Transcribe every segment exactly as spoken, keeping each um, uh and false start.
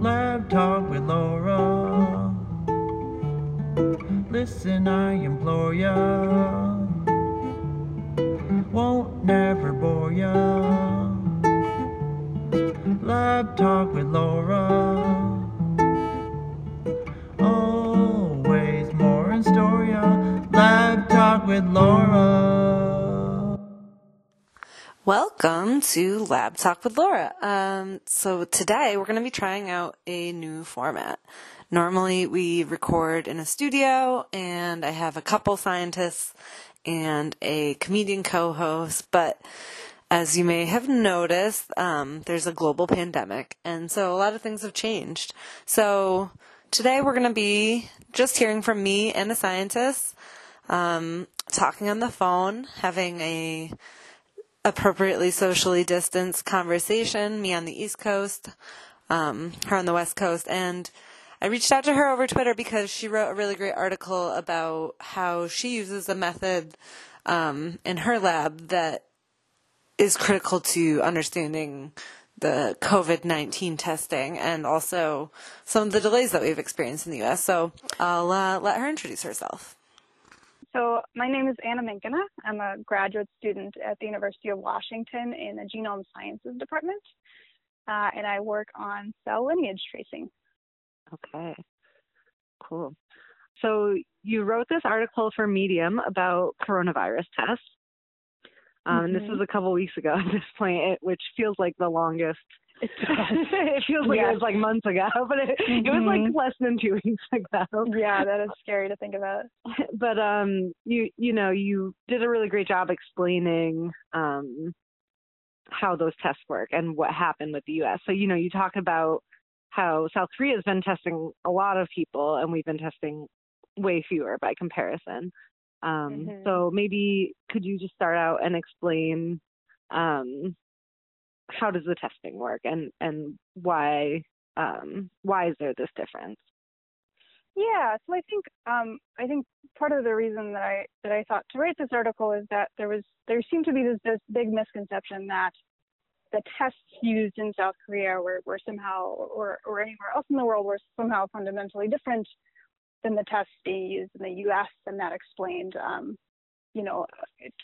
Lab Talk with Laura. Listen, I implore ya. Won't never bore ya. Lab Talk with Laura. Always more in story. Lab Talk with Laura. Welcome to Lab Talk with Laura. Um, so today we're going to be trying out a new format. Normally we record in a studio, and I have a couple scientists and a comedian co-host, but as you may have noticed, um, there's a global pandemic, and so a lot of things have changed. So today we're going to be just hearing from me and a scientist, um, talking on the phone, having a appropriately socially distanced conversation, me on the East Coast, um, her on the West Coast, and I reached out to her over Twitter because she wrote a really great article about how she uses a method um, in her lab that is critical to understanding the COVID nineteen testing and also some of the delays that we've experienced in the U S. So I'll uh, let her introduce herself. So my name is Anna Minkina. I'm a graduate student at the University of Washington in the Genome Sciences Department, uh, and I work on cell lineage tracing. Okay, cool. So you wrote this article for Medium about coronavirus tests. Um, mm-hmm. This was a couple weeks ago at this point, which feels like the longest. It, it feels like yeah. It was like months ago, but it, mm-hmm. it was like less than two weeks ago. Yeah, that is scary to think about. But um, you you know you did a really great job explaining um, how those tests work and what happened with the U S. So you know you talk about how South Korea has been testing a lot of people, and we've been testing way fewer by comparison. Um, mm-hmm. So maybe could you just start out and explain um, how does the testing work, and and why um, why is there this difference? Yeah, so I think um, I think part of the reason that I that I thought to write this article is that there was there seemed to be this, this big misconception that the tests used in South Korea were, were somehow, or, or anywhere else in the world, were somehow fundamentally different than the tests being used in the U S, and that explained, um, you know,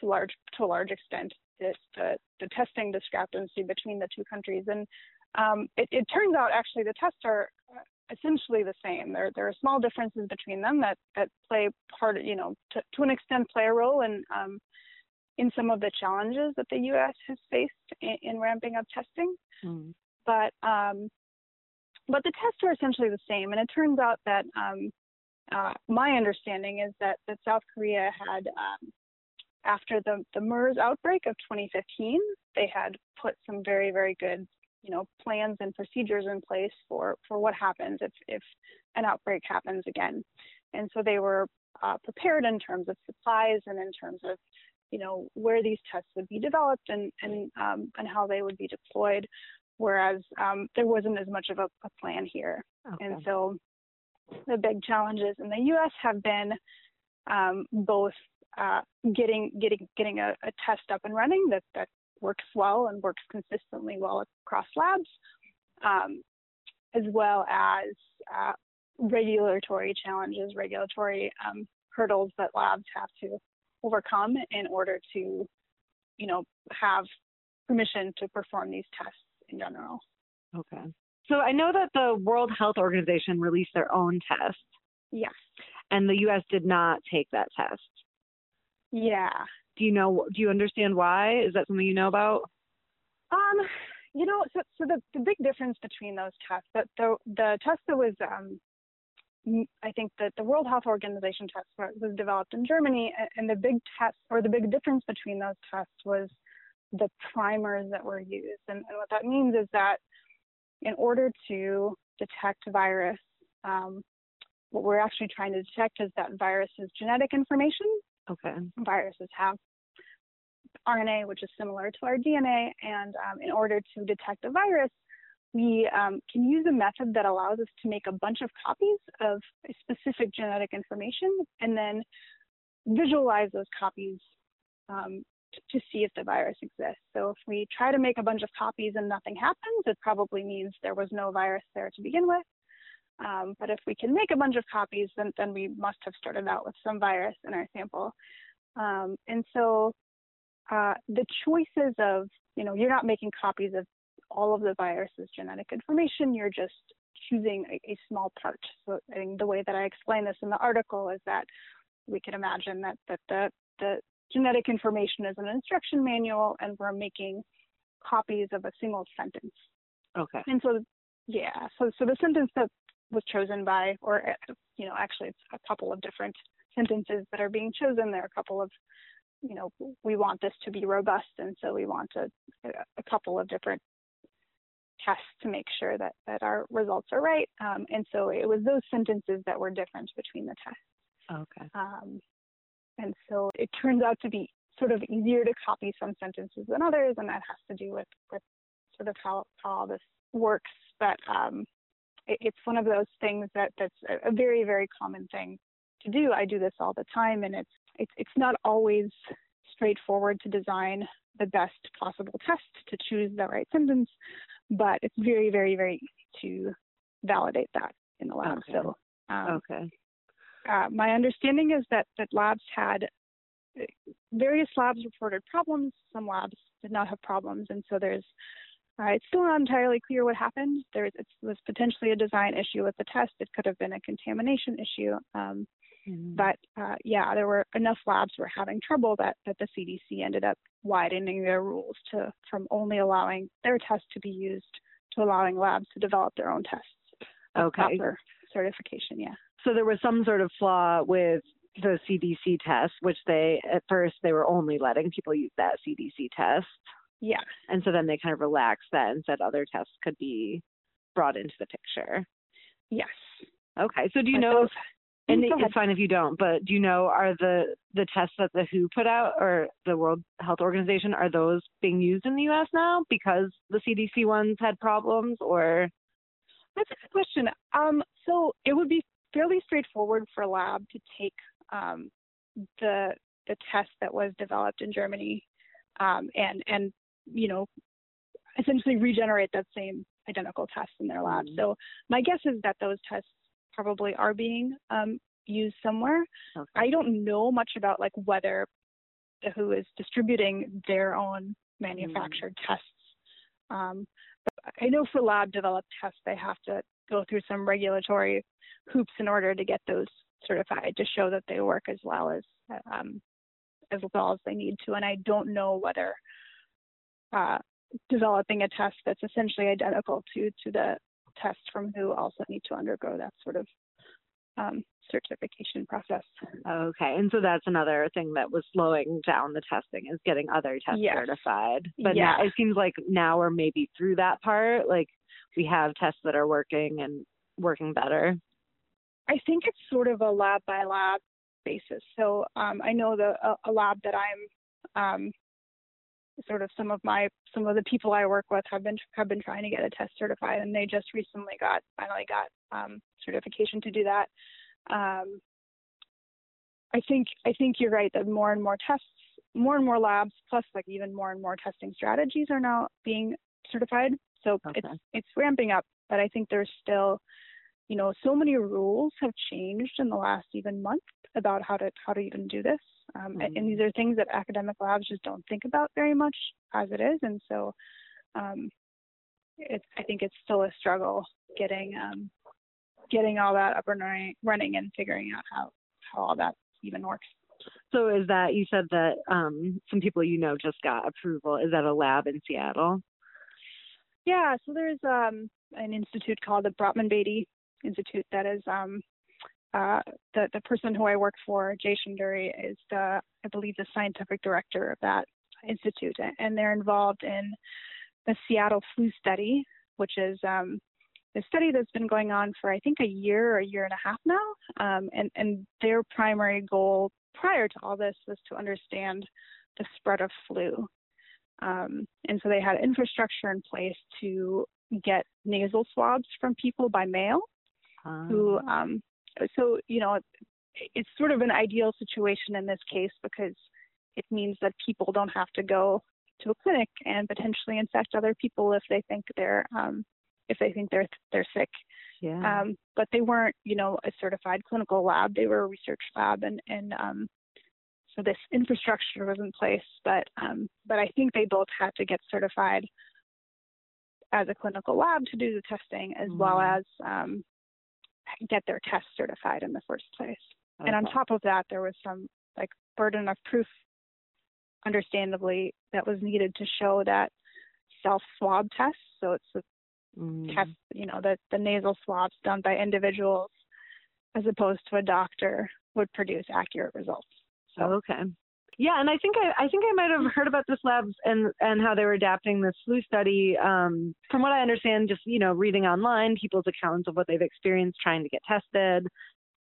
to large to a large extent, this, the, the testing discrepancy between the two countries. And um, it, it turns out, actually, the tests are essentially the same. There there are small differences between them that, that play part, you know, to, to an extent play a role in um, in some of the challenges that the U S has faced in, in ramping up testing. Mm. But um, but the tests are essentially the same. And it turns out that um, uh, my understanding is that, that South Korea had, um, after the, the MERS outbreak of twenty fifteen, they had put some very, very good you know, plans and procedures in place for, for what happens if, if an outbreak happens again. And so they were uh, prepared in terms of supplies and in terms of you know, where these tests would be developed and and, um, and how they would be deployed, whereas um, there wasn't as much of a, a plan here. Okay. And so the big challenges in the U S have been um, both uh, getting getting getting a, a test up and running that, that works well and works consistently well across labs, um, as well as uh, regulatory challenges, regulatory um, hurdles that labs have to overcome in order to, you know, have permission to perform these tests in general. Okay. So I know that the World Health Organization released their own test. Yes. And the U S did not take that test. Yeah. Do you know, do you understand why? Is that something you know about? Um, you know, so, so the, the big difference between those tests, that the, the test that was, um, I think that the World Health Organization test was developed in Germany, and the big test, or the big difference between those tests, was the primers that were used. And, and what that means is that in order to detect virus, um, what we're actually trying to detect is that virus's genetic information. Okay. Viruses have R N A, which is similar to our D N A, and um, in order to detect a virus, we um, can use a method that allows us to make a bunch of copies of specific genetic information and then visualize those copies um, to see if the virus exists. So if we try to make a bunch of copies and nothing happens, it probably means there was no virus there to begin with. Um, but if we can make a bunch of copies, then, then we must have started out with some virus in our sample. Um, and so uh, the choices of, you know, you're not making copies of all of the virus's genetic information, you're just choosing a, a small part. So I think the way that I explain this in the article is that we can imagine that, that the, the genetic information is an instruction manual and we're making copies of a single sentence. Okay. And so, yeah, so, so the sentence that was chosen by, or, you know, actually it's a couple of different sentences that are being chosen. There are a couple of, you know, we want this to be robust, and so we want a, a couple of different tests to make sure that, that our results are right. Um, and so it was those sentences that were different between the tests. Okay. Um, and so it turns out to be sort of easier to copy some sentences than others, and that has to do with, with sort of how, how all this works. But um, it, it's one of those things that, that's a, a very, very common thing to do. I do this all the time, and it's it's it's not always straightforward to design the best possible test to choose the right sentence, but it's very, very, very easy to validate that in the lab. Okay. So, um, okay. Uh, my understanding is that that labs had various labs reported problems. Some labs did not have problems, and so there's uh, it's still not entirely clear what happened. There it was potentially a design issue with the test. It could have been a contamination issue. Um, Mm-hmm. But uh, yeah, there were enough labs were having trouble that, that the C D C ended up widening their rules to from only allowing their tests to be used to allowing labs to develop their own tests. Okay. Proper certification, yeah. So there was some sort of flaw with the C D C test, which they, at first, they were only letting people use that C D C test. Yeah. And so then they kind of relaxed that and said other tests could be brought into the picture. Yes. Okay. So do you but know... Those- And it's fine if you don't, but do you know, are the, the tests that the W H O put out or the World Health Organization, are those being used in the U S now because the C D C ones had problems, or? That's a good question. Um, so it would be fairly straightforward for a lab to take um, the the test that was developed in Germany um, and, and, you know, essentially regenerate that same identical test in their lab. Mm-hmm. So my guess is that those tests probably are being um, used somewhere. Okay. I don't know much about like whether the W H O is distributing their own manufactured mm. tests. Um, but I know for lab developed tests, they have to go through some regulatory hoops in order to get those certified to show that they work as well as um, as well as they need to. And I don't know whether uh, developing a test that's essentially identical to to the tests from W H O also need to undergo that sort of um, certification process. Okay, and so that's another thing that was slowing down the testing, is getting other tests yes. certified. But yeah. now it seems like now we're maybe through that part. Like we have tests that are working and working better. I think it's sort of a lab by lab basis. So um, I know the a, a lab that I'm um, sort of some of my some of the people I work with have been have been trying to get a test certified, and they just recently got finally got um, certification to do that. Um, I think I think you're right that more and more tests, more and more labs, plus like even more and more testing strategies are now being certified. So okay. it's it's ramping up, but I think there's still, you know, so many rules have changed in the last even month about how to how to even do this. Um, mm-hmm. And these are things that academic labs just don't think about very much as it is. And so um, it's, I think it's still a struggle getting um, getting all that up and running and figuring out how, how all that even works. So is that, you said that um, some people you know just got approval. Is that a lab in Seattle? Yeah, so there's um, an institute called the Brotman-Baty Institute that is um, – Uh, the, the person who I work for, Jay Shendure, is the, I believe, the scientific director of that institute, and they're involved in the Seattle Flu Study, which is um, the study that's been going on for, I think, a year or a year and a half now, um, and, and their primary goal prior to all this was to understand the spread of flu, um, and so they had infrastructure in place to get nasal swabs from people by mail, um. who... Um, So, you know, it's sort of an ideal situation in this case because it means that people don't have to go to a clinic and potentially infect other people if they think they're um, if they think they're they're sick. Yeah. Um, but they weren't, you know, a certified clinical lab. They were a research lab, and and um, so this infrastructure was in place. But um, but I think they both had to get certified as a clinical lab to do the testing, as mm-hmm. well as um, get their test certified in the first place. Okay. And on top of that, there was some like burden of proof, understandably, that was needed to show that self swab test. So it's a mm. test, you know, that the nasal swabs done by individuals as opposed to a doctor would produce accurate results. So okay. Yeah, and I think I, I think I might have heard about this lab and, and how they were adapting this flu study. Um, from what I understand, just, you know, reading online, people's accounts of what they've experienced trying to get tested.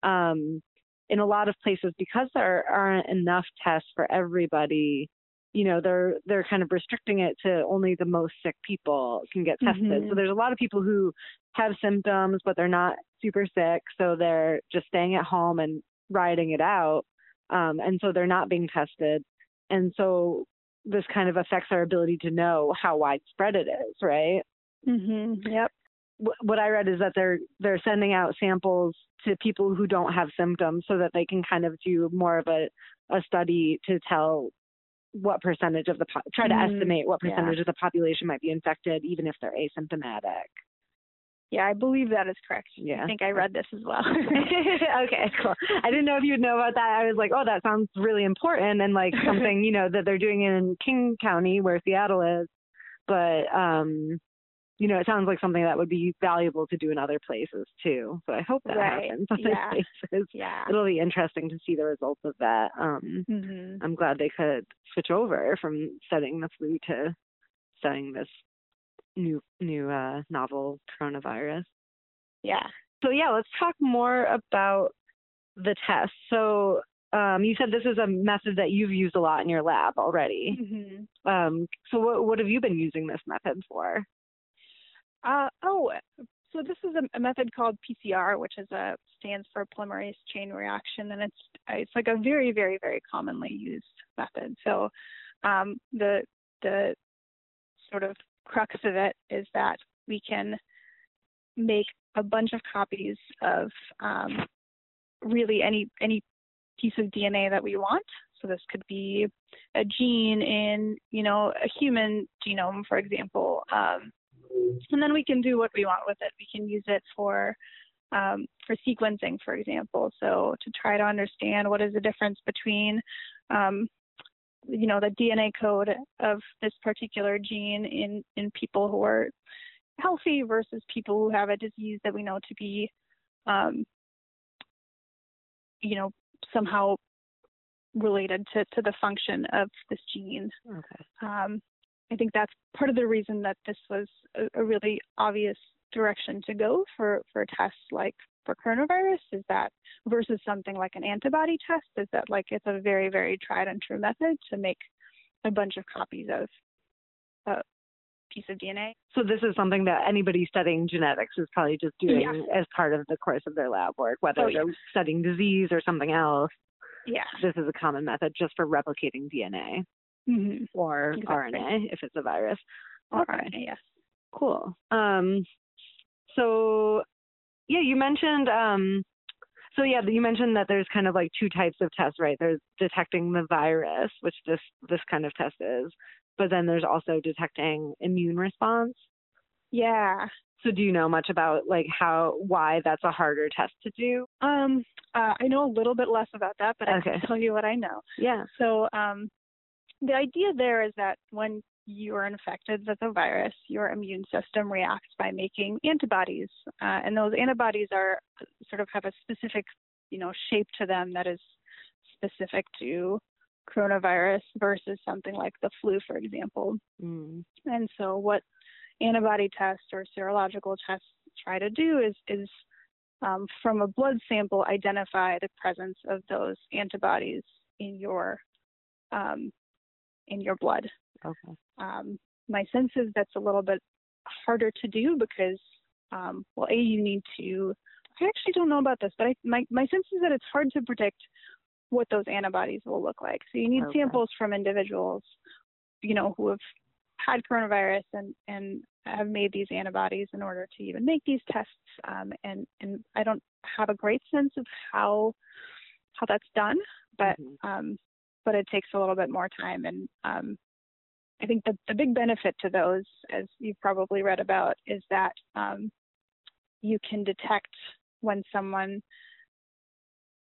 Um, in a lot of places, because there aren't enough tests for everybody, you know, they're they're kind of restricting it to only the most sick people can get tested. Mm-hmm. So there's a lot of people who have symptoms, but they're not super sick. So they're just staying at home and riding it out. Um, and so they're not being tested. And so this kind of affects our ability to know how widespread it is, right? Mm-hmm. Yep. W- what I read is that they're they're sending out samples to people who don't have symptoms so that they can kind of do more of a, a study to tell what percentage of the po- – try to mm-hmm. estimate what percentage yeah. of the population might be infected, even if they're asymptomatic. Yeah, I believe that is correct. Yeah. I think I read this as well. Okay, cool. I didn't know if you'd know about that. I was like, oh, that sounds really important and like something, you know, that they're doing in King County where Seattle is. But, um, you know, it sounds like something that would be valuable to do in other places too. So I hope that right. happens. Yeah. Places. Yeah. It'll be interesting to see the results of that. Um, mm-hmm. I'm glad they could switch over from studying the flu to studying this new new uh, novel coronavirus. Yeah. So yeah, let's talk more about the test. So um, you said this is a method that you've used a lot in your lab already. Mm-hmm. Um, so what what have you been using this method for? Uh, oh, so this is a, a method called P C R, which is a stands for polymerase chain reaction, and it's it's like a very very very commonly used method. So um, the the sort of crux of it is that we can make a bunch of copies of um, really any any piece of D N A that we want. So this could be a gene in, you know, a human genome, for example. Um, and then we can do what we want with it. We can use it for um, for sequencing, for example. So to try to understand what is the difference between um, you know, the D N A code of this particular gene in, in people who are healthy versus people who have a disease that we know to be, um, you know, somehow related to, to the function of this gene. Okay. Um, I think that's part of the reason that this was a, a really obvious direction to go for, for tests like for coronavirus, is that versus something like an antibody test, is that like it's a very, very tried and true method to make a bunch of copies of a piece of D N A. So this is something that anybody studying genetics is probably just doing yeah. as part of the course of their lab work, whether oh, they're yeah. studying disease or something else. Yeah. This is a common method just for replicating D N A mm-hmm. or exactly. R N A if it's a virus. Or okay. R N A, yes. Cool. Um, so... Yeah, you mentioned, um, so yeah, you mentioned that there's kind of like two types of tests, right? There's detecting the virus, which this, this kind of test is, but then there's also detecting immune response. Yeah. So do you know much about like how, why that's a harder test to do? Um, uh, I know a little bit less about that, but okay. I can tell you what I know. Yeah. So um, the idea there is that when you are infected with a virus, your immune system reacts by making antibodies. Uh, and those antibodies are sort of have a specific, you know, shape to them that is specific to coronavirus versus something like the flu, for example. Mm. And so what antibody tests or serological tests try to do is, is um, from a blood sample, identify the presence of those antibodies in your um, in your blood. Okay. Um, my sense is that's a little bit harder to do because, um, well, A, you need to, I actually don't know about this, but I, my, my sense is that it's hard to predict what those antibodies will look like. So you need okay. samples from individuals, you know, who have had coronavirus and, and have made these antibodies in order to even make these tests. Um, and, and I don't have a great sense of how how that's done, but mm-hmm. um, but it takes a little bit more time. And um, I think the, the big benefit to those, as you've probably read about, is that um, you can detect when someone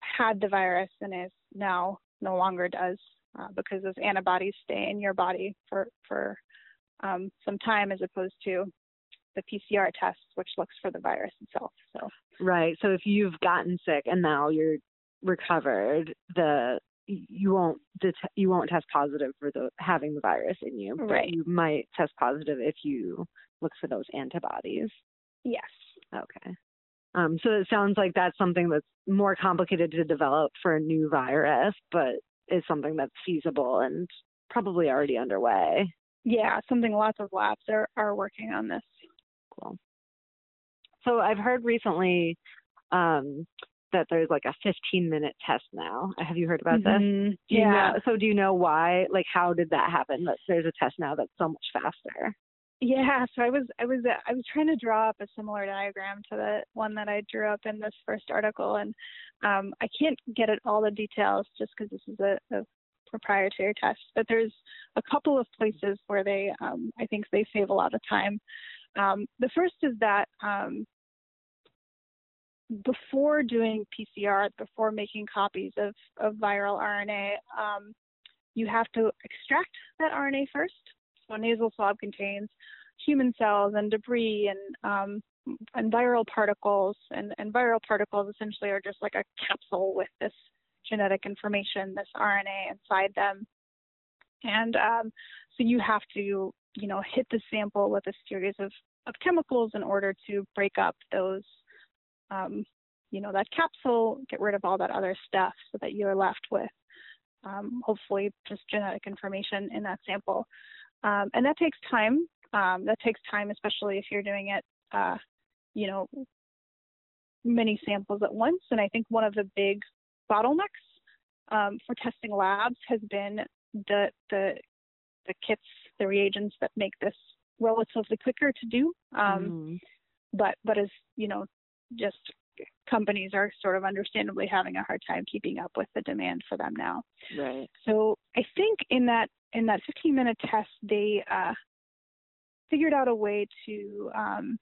had the virus and is now no longer does, uh, because those antibodies stay in your body for, for um, some time, as opposed to the P C R test, which looks for the virus itself. So right. So if you've gotten sick and now you're recovered, the you won't det- you won't test positive for the having the virus in you, but right. you might test positive if you look for those antibodies. Yes. Okay. Um, so it sounds like that's something that's more complicated to develop for a new virus, but is something that's feasible and probably already underway. Yeah, something lots of labs are, are working on this. Cool. So I've heard recently um, that there's like a fifteen-minute test now. Have you heard about mm-hmm. this? Do yeah. You know, so do you know why, like how did that happen, that there's a test now that's so much faster? Yeah, so I was I was I was trying to draw up a similar diagram to the one that I drew up in this first article, and um, I can't get at all the details just because this is a, a proprietary test. But there's a couple of places where they um, I think they save a lot of time. Um, the first is that um, before doing P C R, before making copies of, of viral R N A, um, you have to extract that R N A first. So nasal swab contains human cells and debris and um, and viral particles, and, and viral particles essentially are just like a capsule with this genetic information, this R N A inside them. And um, so you have to, you know, hit the sample with a series of, of chemicals in order to break up those, um, you know, that capsule, get rid of all that other stuff so that you're left with um, hopefully just genetic information in that sample. Um, and that takes time. Um, that takes time, especially if you're doing it, uh, you know, many samples at once. And I think one of the big bottlenecks um, for testing labs has been the, the the kits, the reagents that make this relatively quicker to do. Um, mm. But but as you know, just companies are sort of understandably having a hard time keeping up with the demand for them now. Right. So I think in that. In that fifteen-minute test, they uh, figured out a way to um,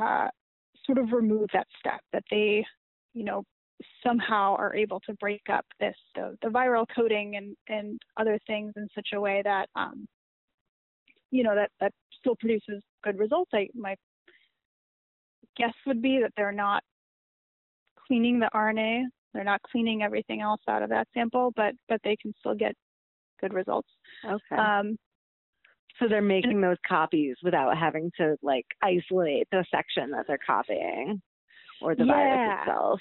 uh, sort of remove that step, that they, you know, somehow are able to break up this the, the viral coding and, and other things in such a way that, um, you know, that, that still produces good results. I, my guess would be that they're not cleaning the R N A. They're not cleaning everything else out of that sample, but but they can still get good results. Okay. Um, so they're making and, those copies without having to like isolate the section that they're copying or the yeah. virus itself.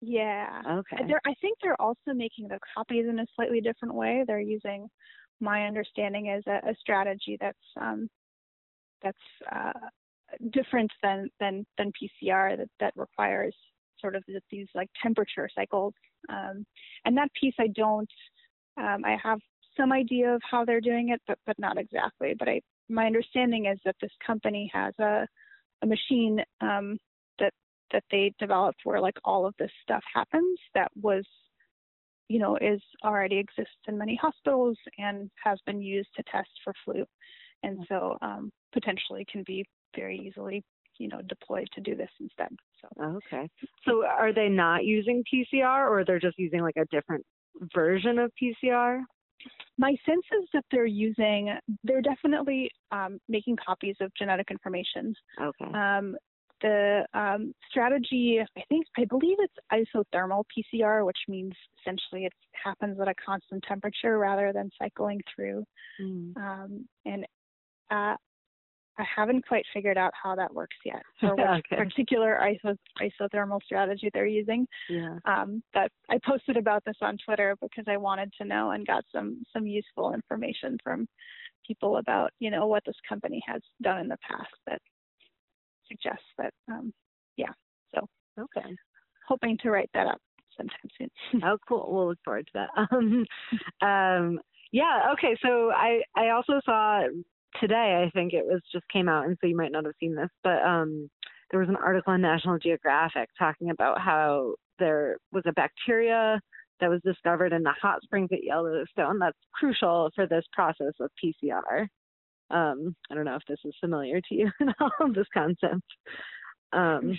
Yeah. Okay. They're, I think they're also making the copies in a slightly different way. They're using, my understanding is a, a strategy that's um, that's uh, different than than than P C R that that requires sort of these like temperature cycles. Um, and that piece I don't. Um, I have. some idea of how they're doing it, but but not exactly. But I, my understanding is that this company has a, a machine um, that that they developed where like all of this stuff happens. That was, you know, is already exists in many hospitals and has been used to test for flu, and so um, potentially can be very easily, you know, deployed to do this instead. So okay. So are they not using P C R, or they're just using like a different version of P C R? My sense is that they're using, they're definitely um, making copies of genetic information. Okay. Um, the um, strategy, I think, I believe it's isothermal P C R, which means essentially it happens at a constant temperature rather than cycling through. Mm. Um, and uh, I haven't quite figured out how that works yet, or which okay. particular iso- isothermal strategy they're using. Yeah. Um, that I posted about this on Twitter because I wanted to know and got some some useful information from people about, you know, what this company has done in the past that suggests that, um, yeah. So okay. Hoping to write that up sometime soon. Oh, cool. We'll look forward to that. Um, um, yeah. Okay. So I, I also saw today, I think it was just came out, and so you might not have seen this, but um, there was an article on National Geographic talking about how there was a bacteria that was discovered in the hot springs at Yellowstone that's crucial for this process of P C R. Um, I don't know if this is familiar to you at all, this concept. Um,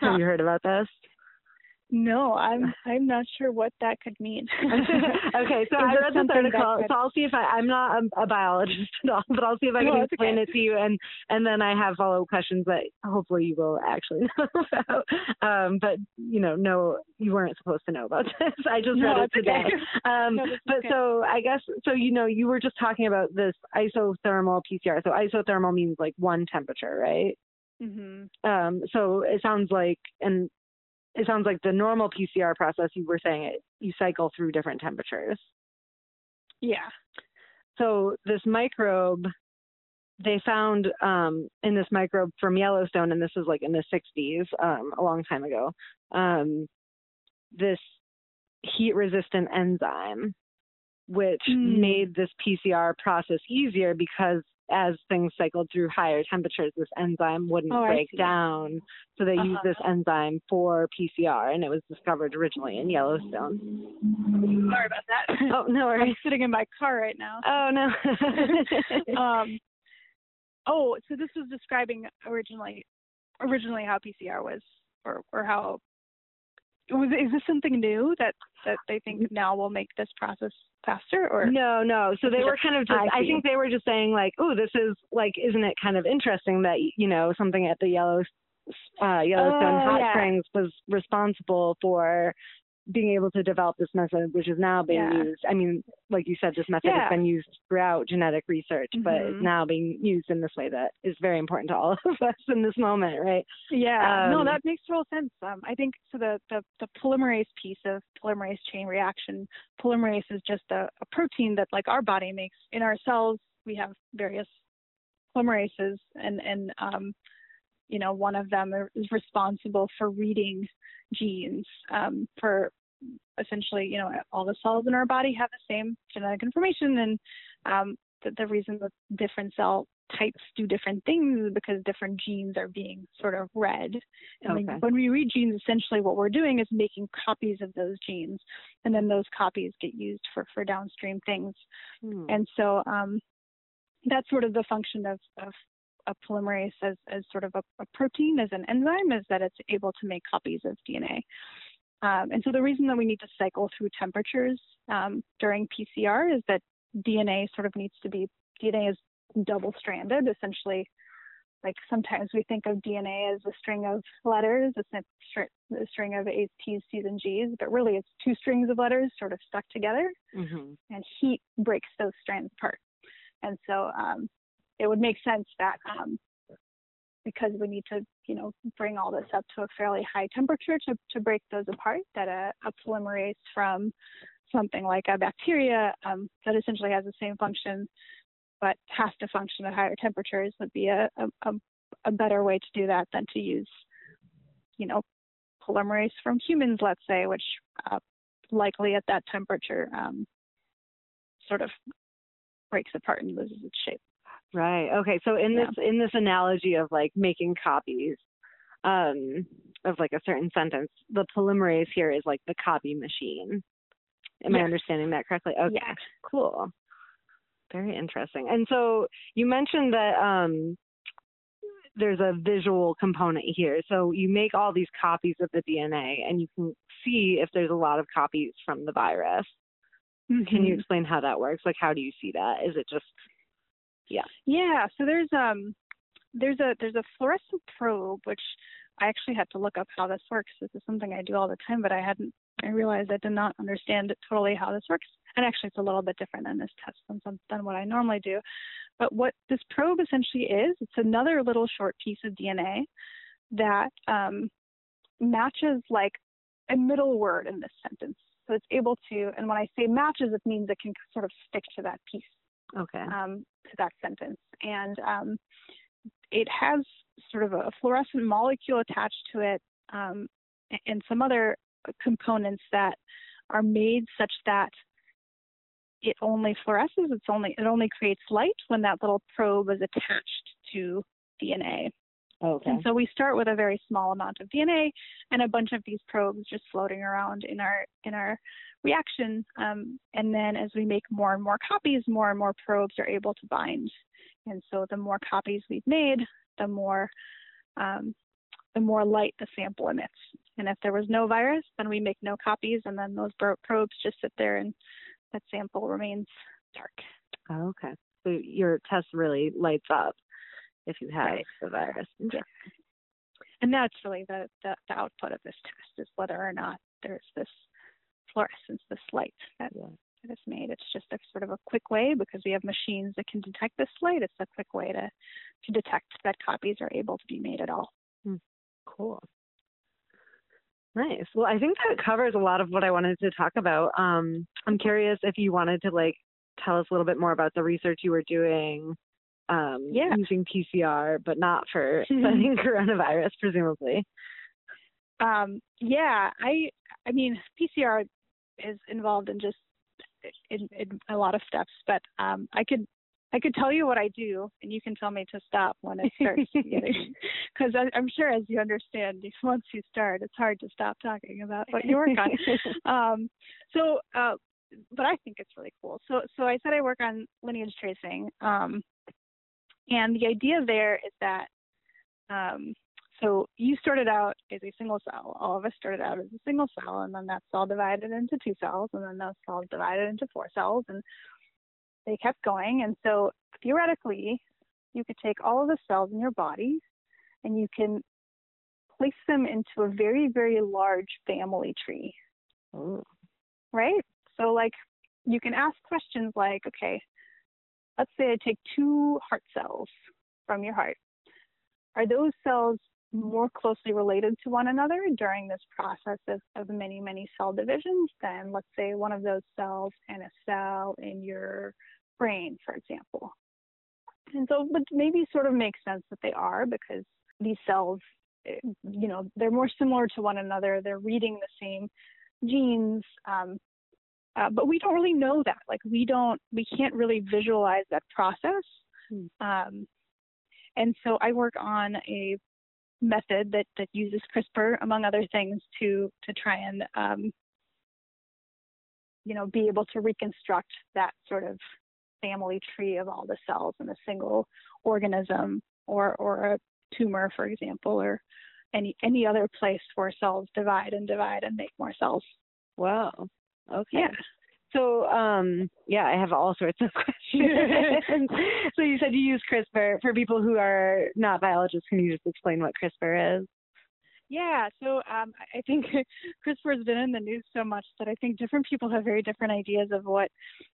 have you heard about this? No, I'm I'm not sure what that could mean. Okay, so I read this article, could... so I'll see if I, I'm not a, a biologist at all, but I'll see if I can no, explain okay. it to you, and, and then I have follow-up questions that hopefully you will actually know about. Um, but, you know, no, you weren't supposed to know about this. I just no, read it today. Okay. Um, no, but okay. so I guess, so, you know, you were just talking about this isothermal P C R. So isothermal means like one temperature, right? Mm-hmm. Um, so it sounds like, and it sounds like the normal P C R process, you were saying it, you cycle through different temperatures. Yeah. So this microbe, they found um, in this microbe from Yellowstone, and this is like in the sixties, um, a long time ago, um, this heat-resistant enzyme, which mm. made this P C R process easier because as things cycled through higher temperatures, this enzyme wouldn't oh, break down. So they uh-huh. used this enzyme for P C R, and it was discovered originally in Yellowstone. Sorry about that. Oh, no worries. I'm sitting in my car right now. Oh, no. um, oh, so this was describing originally originally how P C R was, or, or how... Was, is this something new that, that they think now will make this process faster? Or no, no. So they were kind of just, I, I think they were just saying like, oh, this is like, isn't it kind of interesting that, you know, something at the Yellow, uh, Yellowstone oh, hot yeah. springs was responsible for being able to develop this method, which is now being yeah. used. I mean, like you said, this method yeah. has been used throughout genetic research, mm-hmm. but it's now being used in this way that is very important to all of us in this moment, right? Yeah, um, no, that makes total sense. Um, I think so the, the, the polymerase piece of polymerase chain reaction, polymerase is just a, a protein that like our body makes in our cells. We have various polymerases, and, and um, you know, one of them is responsible for reading genes um, for essentially, you know, all the cells in our body have the same genetic information, and um, the, the reason that different cell types do different things is because different genes are being sort of read. And okay. when we read genes, essentially what we're doing is making copies of those genes, and then those copies get used for, for downstream things. Hmm. And so um, that's sort of the function of, of a polymerase as, as sort of a, a protein, as an enzyme, is that it's able to make copies of D N A. Um, and so the reason that we need to cycle through temperatures um, during P C R is that D N A sort of needs to be, D N A is double-stranded, essentially. Like sometimes we think of D N A as a string of letters, it's a, str- a string of A's, T's, C's, and G's, but really it's two strings of letters sort of stuck together, mm-hmm. and heat breaks those strands apart. And so um, it would make sense that um, because we need to, you know, bring all this up to a fairly high temperature to, to break those apart, that a, a polymerase from something like a bacteria um, that essentially has the same function but has to function at higher temperatures would be a, a, a better way to do that than to use, you know, polymerase from humans, let's say, which uh, likely at that temperature um, sort of breaks apart and loses its shape. Right. Okay. So in yeah. this in this analogy of like making copies um, of like a certain sentence, the polymerase here is like the copy machine. Am yeah. I understanding that correctly? Okay. Yeah. Cool. Very interesting. And so you mentioned that um, there's a visual component here. So you make all these copies of the D N A, and you can see if there's a lot of copies from the virus. Mm-hmm. Can you explain how that works? Like, how do you see that? Is it just Yeah. Yeah. So there's um there's a there's a fluorescent probe, which I actually had to look up how this works. This is something I do all the time, but I hadn't I realized I did not understand totally how this works. And actually, it's a little bit different than this test than than what I normally do. But what this probe essentially is, it's another little short piece of D N A that um, matches like a middle word in this sentence. So it's able to, and when I say matches, it means it can sort of stick to that piece. Okay. Um, to that sentence, and um, it has sort of a fluorescent molecule attached to it, um, and some other components that are made such that it only fluoresces, it's only, it only creates light when that little probe is attached to D N A. Okay. And so we start with a very small amount of D N A and a bunch of these probes just floating around in our in our reaction. Um, and then as we make more and more copies, more and more probes are able to bind. And so the more copies we've made, the more um, the more light the sample emits. And if there was no virus, then we make no copies, and then those probes just sit there and that sample remains dark. Oh, okay. So your test really lights up if you have right. the virus. Yeah. And that's really the, the, the output of this test, is whether or not there's this fluorescence, this light that, yeah. that is made. It's just a sort of a quick way, because we have machines that can detect this light. It's a quick way to, to detect that copies are able to be made at all. Mm. Cool. Nice. Well, I think that covers a lot of what I wanted to talk about. Um, I'm curious if you wanted to like tell us a little bit more about the research you were doing um, yeah. using P C R, but not for studying coronavirus, presumably. Um, yeah, I I mean, P C R is involved in just in, in a lot of steps, but um, I could I could tell you what I do, and you can tell me to stop when it starts getting, because I'm sure, as you understand, once you start, it's hard to stop talking about what you work on. um, so, uh, but I think it's really cool. So, so I said I work on lineage tracing, um, and the idea there is that, um, so you started out as a single cell. All of us started out as a single cell, and then that cell divided into two cells, and then that cell divided into four cells, and they kept going. And so theoretically, you could take all of the cells in your body and you can place them into a very, very large family tree. Oh. Right? So like you can ask questions like, okay, let's say I take two heart cells from your heart. Are those cells more closely related to one another during this process of, of many, many cell divisions than, let's say, one of those cells and a cell in your brain, for example? And so, but maybe sort of makes sense that they are, because these cells, you know, they're more similar to one another. They're reading the same genes, um, uh, but we don't really know that. Like we don't, we can't really visualize that process. Hmm. Um, and so I work on a method that, that uses CRISPR, among other things, to to try and um, you know, be able to reconstruct that sort of family tree of all the cells in a single organism, or or a tumor, for example, or any any other place where cells divide and divide and make more cells. Wow. Okay. Yeah. So, um, yeah, I have all sorts of questions. So you said you use CRISPR. For people who are not biologists, can you just explain what CRISPR is? Yeah, so um, I think CRISPR has been in the news so much that I think different people have very different ideas of what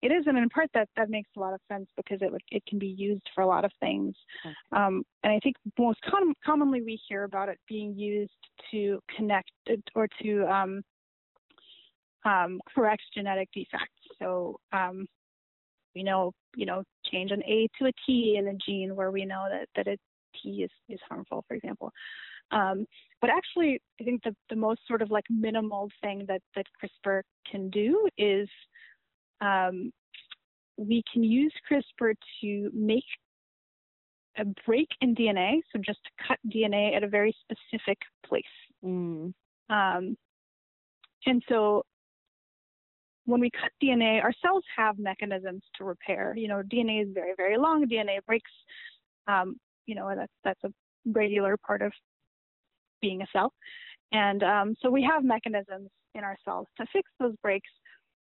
it is. And in part, that, that makes a lot of sense, because it, would, it can be used for a lot of things. Okay. Um, and I think most com- commonly we hear about it being used to connect or to um, Um, correct genetic defects. So um, we know, you know, change an A to a T in a gene where we know that, that a T is, is harmful, for example. Um, but actually, I think the, the most sort of like minimal thing that, that CRISPR can do is um, we can use CRISPR to make a break in D N A, so just to cut D N A at a very specific place. Mm. Um, and so when we cut D N A, our cells have mechanisms to repair. You know, D N A is very, very long. D N A breaks. Um, you know, that's that's a regular part of being a cell, and um, so we have mechanisms in our cells to fix those breaks,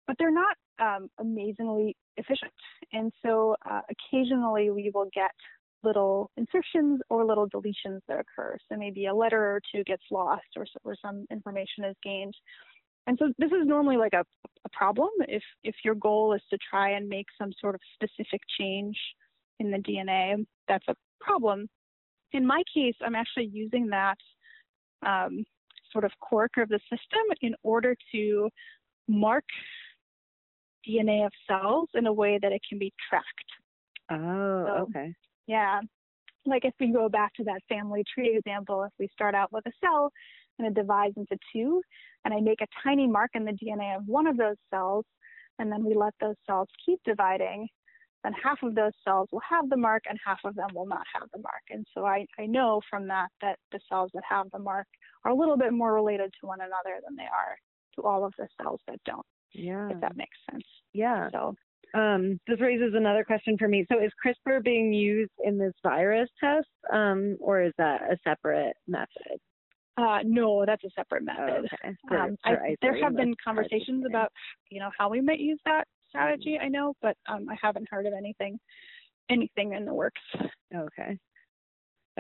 but they're not um, amazingly efficient. And so, uh, occasionally, we will get little insertions or little deletions that occur. So maybe a letter or two gets lost, or or some information is gained. And so this is normally like a, a problem if, if your goal is to try and make some sort of specific change in the D N A. That's a problem. In my case, I'm actually using that um, sort of quirk of the system in order to mark D N A of cells in a way that it can be tracked. Oh, so, okay. Yeah. like if we go back to that family tree example, if we start out with a cell and it divides into two, and I make a tiny mark in the D N A of one of those cells, and then we let those cells keep dividing, then half of those cells will have the mark and half of them will not have the mark. And so I, I know from that that the cells that have the mark are a little bit more related to one another than they are to all of the cells that don't, yeah. if that makes sense. Yeah. So um, this raises another question for me. So is CRISPR being used in this virus test, um, or is that a separate method? Uh, no, that's a separate method. Oh, okay. for, um, for I, there have been conversations about, you know, how we might use that strategy, I know, but um, I haven't heard of anything, anything in the works. Okay.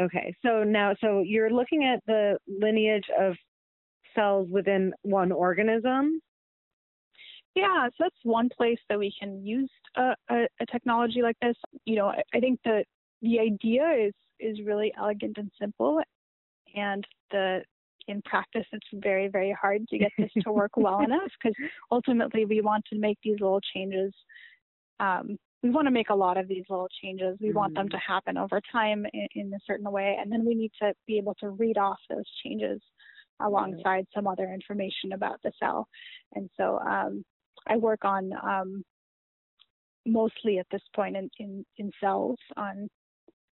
Okay. So now, so you're looking at the lineage of cells within one organism? Yeah, so that's one place that we can use a, a, a technology like this. You know, I, I think that the idea is, is really elegant and simple. And the in practice, it's very, very hard to get this to work well enough, because ultimately we want to make these little changes. Um, we want to make a lot of these little changes. We mm. want them to happen over time in, in a certain way. And then we need to be able to read off those changes alongside mm. some other information about the cell. And so um, I work on um, mostly at this point in, in, in cells on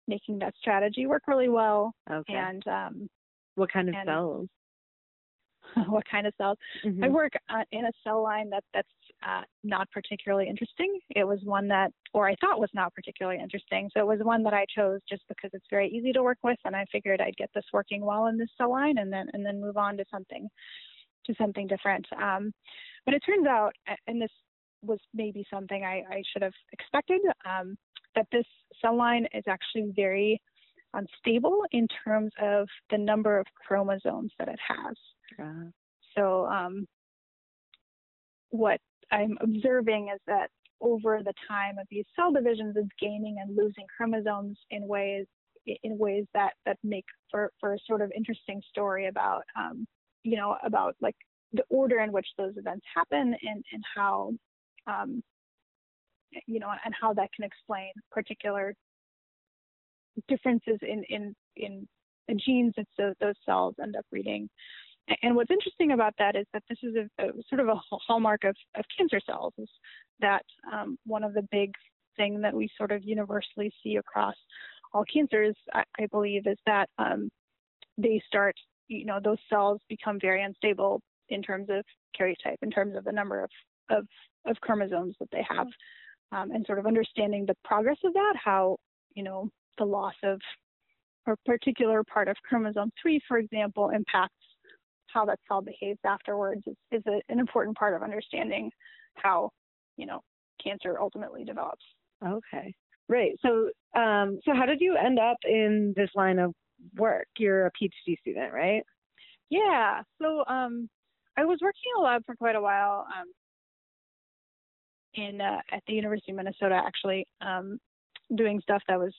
making that strategy work really well. Okay. And um, what kind of and, cells? What kind of cells? Mm-hmm. I work uh, in a cell line that that's uh, not particularly interesting. It was one that, or I thought was not particularly interesting. So it was one that I chose just because it's very easy to work with, and I figured I'd get this working well in this cell line, and then and then move on to something, to something different. Um, but it turns out, and this was maybe something I, I should have expected, um, that this cell line is actually very unstable in terms of the number of chromosomes that it has. Uh-huh. So um, what I'm observing is that over the time of these cell divisions, it's gaining and losing chromosomes in ways in ways that, that make for, for a sort of interesting story about, um, you know, about like the order in which those events happen, and, and how, um, you know, and how that can explain particular differences in in, in the genes that so those cells end up reading. And what's interesting about that is that this is a, a sort of a hallmark of, of cancer cells, is that um, one of the big thing that we sort of universally see across all cancers, I, I believe, is that um, they start, you know, those cells become very unstable in terms of karyotype, in terms of the number of, of, of chromosomes that they have. Um, and sort of understanding the progress of that, how, you know, the loss of a particular part of chromosome three, for example, impacts how that cell behaves afterwards is, is a, an important part of understanding how, you know, cancer ultimately develops. Okay, right. So, um, so how did you end up in this line of work? You're a PhD student, right? Yeah. So um, I was working in a lab for quite a while. Um, in uh, at the University of Minnesota, actually, um, doing stuff that was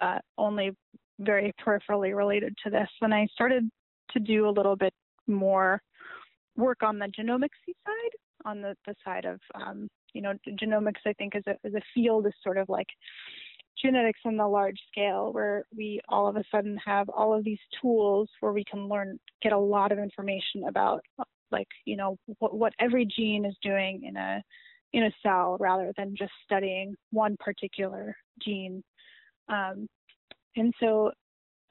uh, only very peripherally related to this. When I started to do a little bit more work on the genomics side, on the, the side of, um, you know, genomics, I think, as a, as a field is sort of like genetics on the large scale, where we all of a sudden have all of these tools where we can learn, get a lot of information about, like, you know, what, what every gene is doing in a in a cell, rather than just studying one particular gene. Um, and so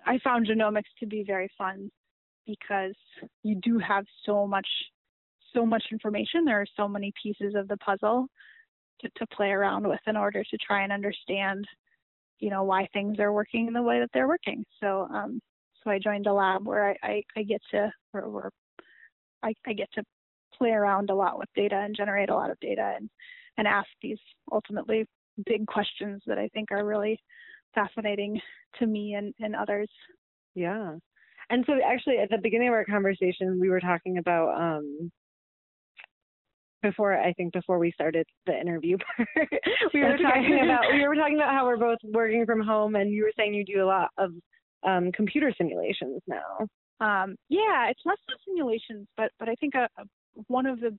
I found genomics to be very fun, because you do have so much, so much information. There are so many pieces of the puzzle to, to play around with in order to try and understand, you know, why things are working the way that they're working. So, um, so I joined a lab where I, I, I get to, or, or I, I get to play around a lot with data and generate a lot of data, and, and ask these ultimately big questions that I think are really fascinating to me and, and others. Yeah. And so actually at the beginning of our conversation, we were talking about, um, before, I think before we started the interview part, we were talking about, we were talking about how we're both working from home, and you were saying you do a lot of um, computer simulations now. Um, yeah, it's less the simulations, but, but I think a, a one of the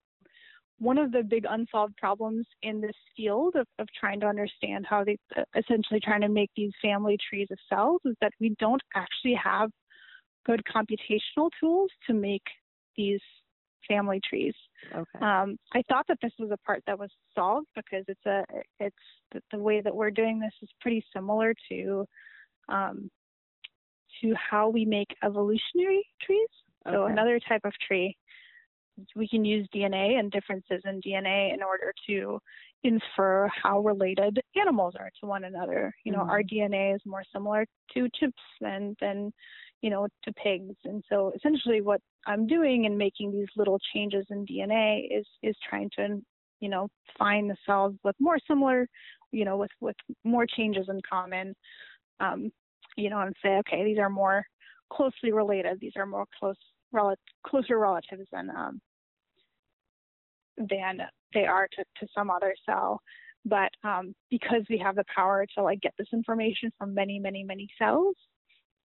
one of the big unsolved problems in this field of, of trying to understand how they uh, essentially trying to make these family trees of cells is that we don't actually have good computational tools to make these family trees. Okay. Um, I thought that this was a part that was solved because it's a it's the, the way that we're doing this is pretty similar to um, to how we make evolutionary trees. Okay. So another type of tree. We can use D N A and differences in D N A in order to infer how related animals are to one another. You know, mm-hmm. our D N A is more similar to chimps than, than, you know, to pigs. And so essentially what I'm doing in making these little changes in D N A is is trying to, you know, find the cells with more similar, you know, with, with more changes in common, um, you know, and say, okay, these are more closely related. These are more close, rel- closer relatives than, um, than they are to, to some other cell. But um, because we have the power to like get this information from many, many, many cells,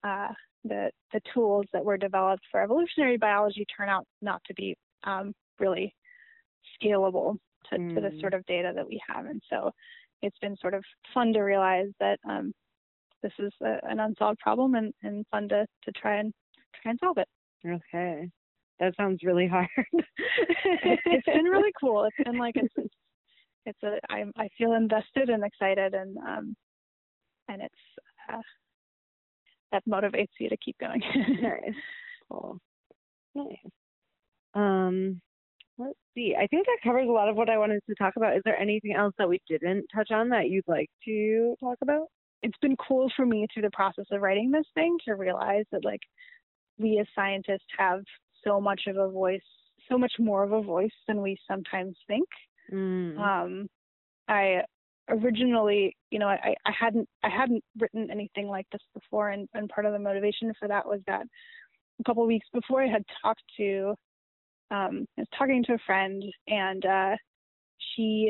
uh, the the tools that were developed for evolutionary biology turn out not to be um, really scalable to, mm. to the sort of data that we have. And so it's been sort of fun to realize that um, this is a, an unsolved problem and, and fun to, to try and try and solve it. Okay. That sounds really hard. It's been really cool. It's been like, it's, it's, it's a, I'm, I feel invested and excited and, um, and it's, uh, that motivates you to keep going. Nice. Cool. Nice. Um, let's see. I think that covers a lot of what I wanted to talk about. Is there anything else that we didn't touch on that you'd like to talk about? It's been cool for me through the process of writing this thing to realize that like we as scientists have so much of a voice, so much more of a voice than we sometimes think. Mm. Um, I originally, you know, I, I hadn't, I hadn't written anything like this before. And, and part of the motivation for that was that a couple of weeks before I had talked to, um, I was talking to a friend and, uh, she,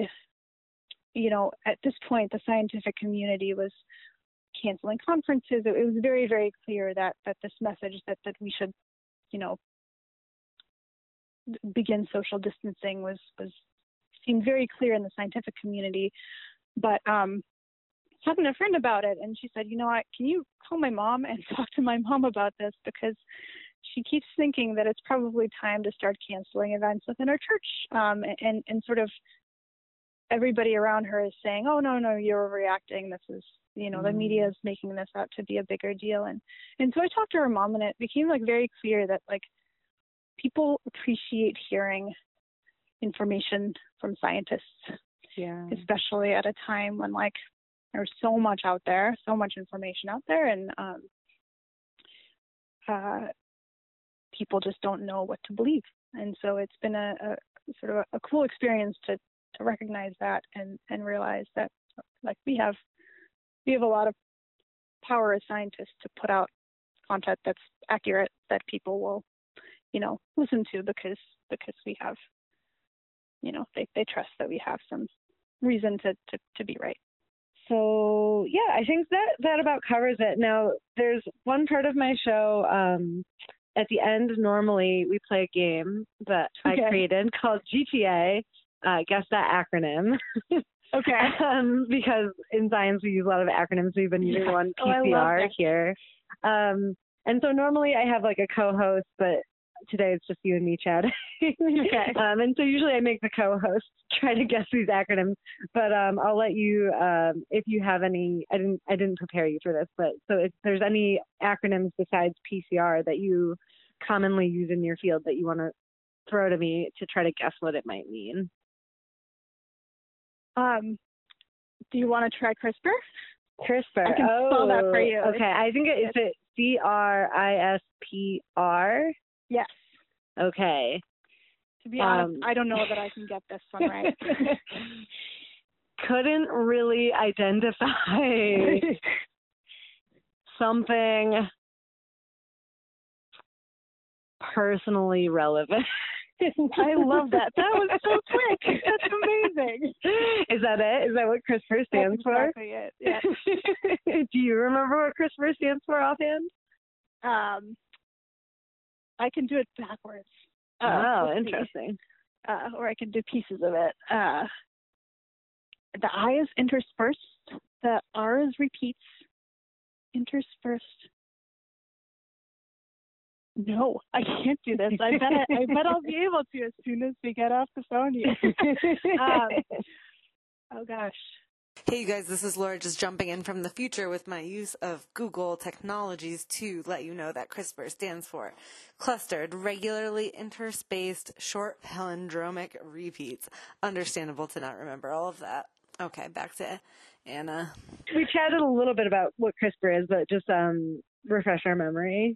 you know, at this point, the scientific community was canceling conferences. It, it was very, very clear that, that this message that, that we should, you know, begin social distancing was was seemed very clear in the scientific community, but um, talking to a friend about it, and she said, you know, I, can you call my mom and talk to my mom about this because she keeps thinking that it's probably time to start canceling events within our church, um, and and sort of everybody around her is saying, oh no no you're overreacting. This is you know mm. the media is making this out to be a bigger deal, and and so I talked to her mom, and it became like very clear that like. People appreciate hearing information from scientists, yeah. especially at a time when like there's so much out there, so much information out there, and um, uh, people just don't know what to believe. And so it's been a, a sort of a, a cool experience to, to recognize that and, and realize that like we have we have a lot of power as scientists to put out content that's accurate that people will. You know, listen to because because we have, you know, they, they trust that we have some reason to, to, to be right. So yeah, I think that that about covers it. Now, there's one part of my show um, at the end. Normally, we play a game that okay. I created called G T A. Uh, guess that acronym. Okay. um, because in science we use a lot of acronyms. We've been using yeah. one P C R oh, here. Um, and so normally I have like a co-host, but today it's just you and me chatting. Okay. Um, and so usually I make the co-hosts try to guess these acronyms, but um, I'll let you um, if you have any. I didn't. I didn't prepare you for this, but so if there's any acronyms besides P C R that you commonly use in your field that you want to throw to me to try to guess what it might mean. Um, do you want to try CRISPR? CRISPR. I can oh, spell that for you. Okay. I think it is it C R I S P R. Yes. Okay. To be honest, um, I don't know that I can get this one right. Couldn't really identify something personally relevant. I love that. That was so quick. That's amazing. Is that it? Is that what CRISPR stands That's exactly for? It. Yeah. Do you remember what CRISPR stands for offhand? Um. I can do it backwards. Uh, oh, interesting. uh, or I can do pieces of it. Uh, the I is interspersed. The R is repeats. Interspersed. No, I can't do this. I bet, I, I bet I'll be able to as soon as we get off the phone here. um, oh, gosh. Hey, you guys, this is Laura just jumping in from the future with my use of Google technologies to let you know that CRISPR stands for clustered, regularly interspaced, short palindromic repeats. Understandable to not remember all of that. Okay, back to Anna. We chatted a little bit about what CRISPR is, but just um, refresh our memory.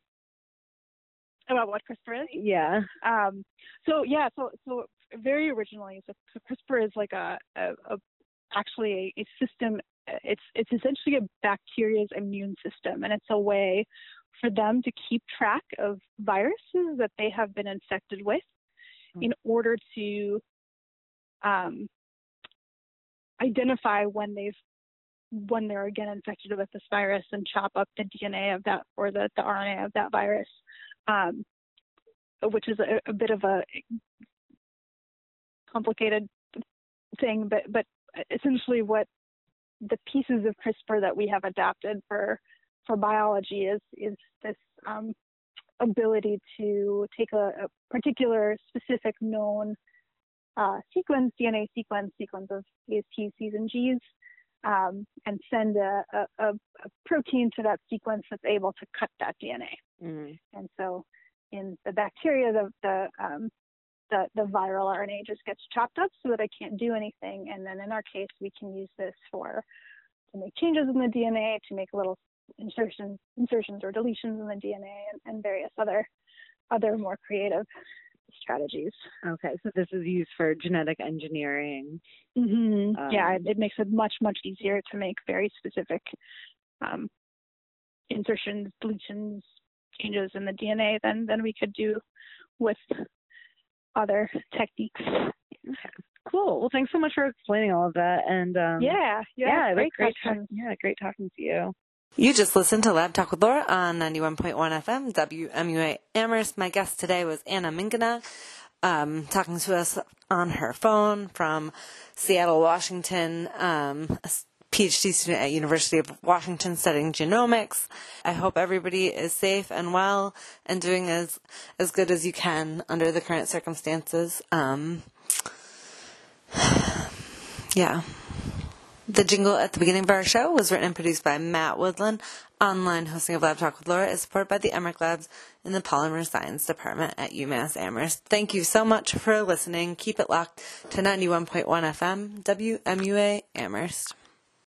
About what CRISPR is? Yeah. Um, so, yeah, so so very originally, so, so CRISPR is like a, a, a actually a, a system. It's it's essentially a bacteria's immune system, and it's a way for them to keep track of viruses that they have been infected with mm-hmm. in order to um, identify when they've when they're again infected with this virus and chop up the D N A of that or the, the R N A of that virus, um, which is a, a bit of a complicated thing, but but essentially what the pieces of CRISPR that we have adapted for for biology is is this um, ability to take a, a particular specific known uh, sequence, D N A sequence, sequence of A's, T's, C's, and G's, um, and send a, a, a protein to that sequence that's able to cut that D N A. Mm-hmm. And so in the bacteria, the, the um, The, the viral R N A just gets chopped up so that I can't do anything. And then in our case, we can use this for to make changes in the D N A, to make little insertions, insertions or deletions in the D N A, and, and various other, other more creative strategies. Okay, so this is used for genetic engineering. Mm-hmm. um, yeah, it, it makes it much, much easier to make very specific um, insertions, deletions, changes in the D N A than than we could do with other techniques. Cool. Well, thanks so much for explaining all of that. And um, yeah, yeah, yeah, great, great talking. Yeah, great talking to you. You just listened to Lab Talk with Laura on ninety-one point one F M W M U A Amherst. My guest today was Anna Minkina, um, talking to us on her phone from Seattle, Washington. Um, a PhD student at University of Washington studying genomics. I hope everybody is safe and well and doing as, as good as you can under the current circumstances. Um, yeah. The jingle at the beginning of our show was written and produced by Matt Woodland. Online hosting of Lab Talk with Laura is supported by the Emmerich Labs in the Polymer Science Department at UMass Amherst. Thank you so much for listening. Keep it locked to ninety-one point one F M W M U A Amherst.